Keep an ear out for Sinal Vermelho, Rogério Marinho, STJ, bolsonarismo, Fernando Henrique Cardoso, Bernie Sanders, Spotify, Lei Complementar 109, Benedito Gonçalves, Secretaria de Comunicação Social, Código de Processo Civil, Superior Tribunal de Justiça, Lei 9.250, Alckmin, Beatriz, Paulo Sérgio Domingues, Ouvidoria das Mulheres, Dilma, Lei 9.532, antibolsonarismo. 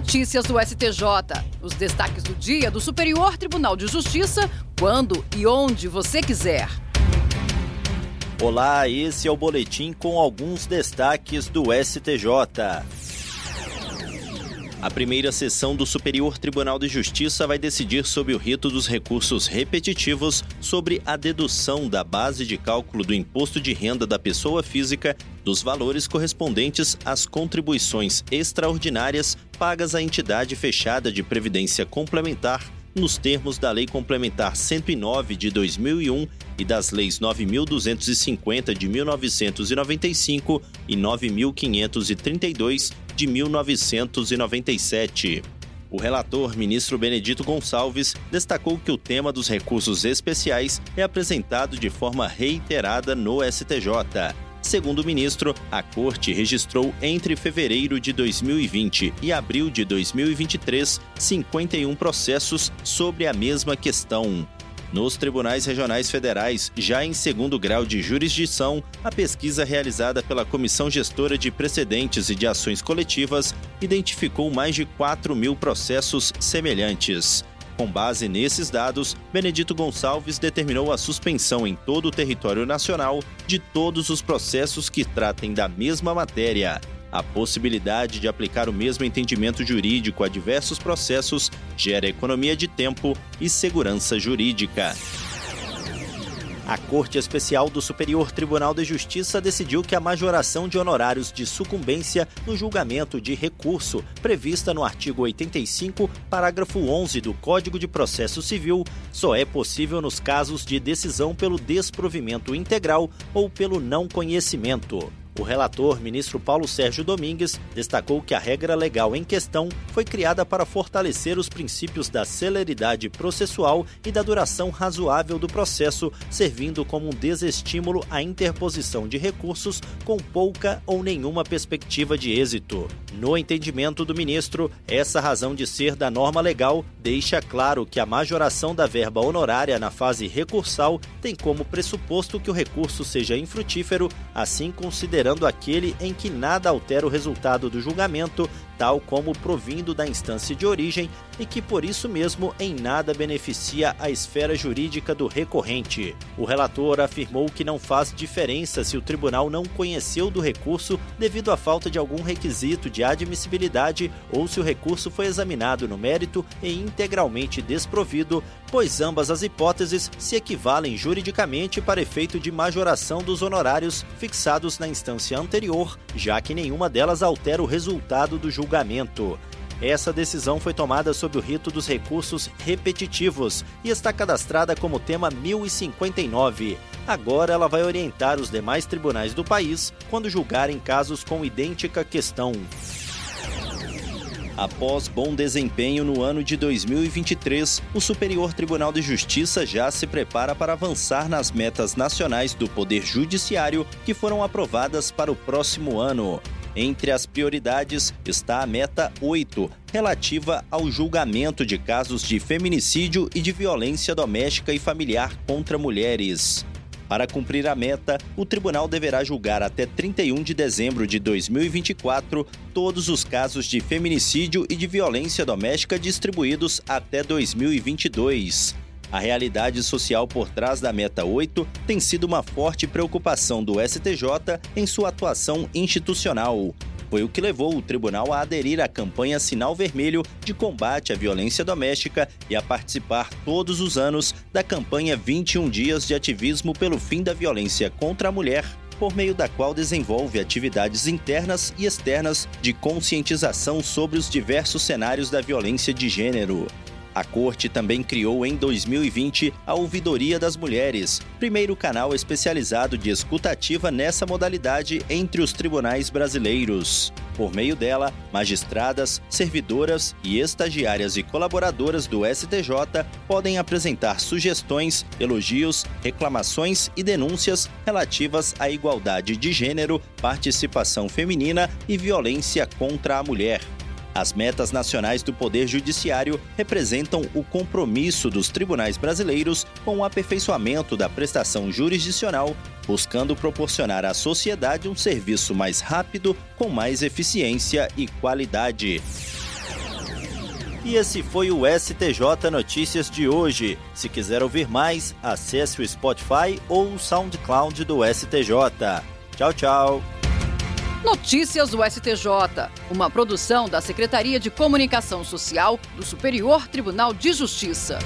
Notícias do STJ. Os destaques do dia do Superior Tribunal de Justiça, quando e onde você quiser. Olá, esse é o boletim com alguns destaques do STJ. A primeira sessão do Superior Tribunal de Justiça vai decidir sobre o rito dos recursos repetitivos sobre a dedução da base de cálculo do imposto de renda da pessoa física dos valores correspondentes às contribuições extraordinárias pagas à entidade fechada de previdência complementar nos termos da Lei Complementar 109 de 2001 e das Leis 9.250 de 1995 e 9.532 de 1997. O relator, ministro Benedito Gonçalves, destacou que o tema dos recursos especiais é apresentado de forma reiterada no STJ. Segundo o ministro, a Corte registrou entre fevereiro de 2020 e abril de 2023 51 processos sobre a mesma questão. Nos tribunais regionais federais, já em segundo grau de jurisdição, a pesquisa realizada pela Comissão Gestora de Precedentes e de Ações Coletivas identificou mais de 4.000 processos semelhantes. Com base nesses dados, Benedito Gonçalves determinou a suspensão em todo o território nacional de todos os processos que tratem da mesma matéria. A possibilidade de aplicar o mesmo entendimento jurídico a diversos processos gera economia de tempo e segurança jurídica. A Corte Especial do Superior Tribunal de Justiça decidiu que a majoração de honorários de sucumbência no julgamento de recurso, prevista no artigo 85, parágrafo 11 do Código de Processo Civil, só é possível nos casos de decisão pelo desprovimento integral ou pelo não conhecimento. O relator, ministro Paulo Sérgio Domingues, destacou que a regra legal em questão foi criada para fortalecer os princípios da celeridade processual e da duração razoável do processo, servindo como um desestímulo à interposição de recursos com pouca ou nenhuma perspectiva de êxito. No entendimento do ministro, essa razão de ser da norma legal deixa claro que a majoração da verba honorária na fase recursal tem como pressuposto que o recurso seja infrutífero, assim considerando aquele em que nada altera o resultado do julgamento, tal como provindo da instância de origem, e que por isso mesmo em nada beneficia a esfera jurídica do recorrente. O relator afirmou que não faz diferença se o tribunal não conheceu do recurso devido à falta de algum requisito de admissibilidade ou se o recurso foi examinado no mérito e integralmente desprovido, pois ambas as hipóteses se equivalem juridicamente para efeito de majoração dos honorários fixados na instância anterior, já que nenhuma delas altera o resultado do julgamento. Essa decisão foi tomada sob o rito dos recursos repetitivos e está cadastrada como tema 1059. Agora ela vai orientar os demais tribunais do país quando julgarem casos com idêntica questão. Após bom desempenho no ano de 2023, o Superior Tribunal de Justiça já se prepara para avançar nas metas nacionais do Poder Judiciário que foram aprovadas para o próximo ano. Entre as prioridades está a meta 8, relativa ao julgamento de casos de feminicídio e de violência doméstica e familiar contra mulheres. Para cumprir a meta, o tribunal deverá julgar até 31 de dezembro de 2024 todos os casos de feminicídio e de violência doméstica distribuídos até 2022. A realidade social por trás da meta 8 tem sido uma forte preocupação do STJ em sua atuação institucional. Foi o que levou o tribunal a aderir à campanha Sinal Vermelho de combate à violência doméstica e a participar todos os anos da campanha 21 dias de ativismo pelo fim da violência contra a mulher, por meio da qual desenvolve atividades internas e externas de conscientização sobre os diversos cenários da violência de gênero. A Corte também criou em 2020 a Ouvidoria das Mulheres, primeiro canal especializado de escutativa nessa modalidade entre os tribunais brasileiros. Por meio dela, magistradas, servidoras e estagiárias e colaboradoras do STJ podem apresentar sugestões, elogios, reclamações e denúncias relativas à igualdade de gênero, participação feminina e violência contra a mulher. As metas nacionais do Poder Judiciário representam o compromisso dos tribunais brasileiros com o aperfeiçoamento da prestação jurisdicional, buscando proporcionar à sociedade um serviço mais rápido, com mais eficiência e qualidade. E esse foi o STJ Notícias de hoje. Se quiser ouvir mais, acesse o Spotify ou o SoundCloud do STJ. Tchau, tchau. Notícias do STJ, uma produção da Secretaria de Comunicação Social do Superior Tribunal de Justiça.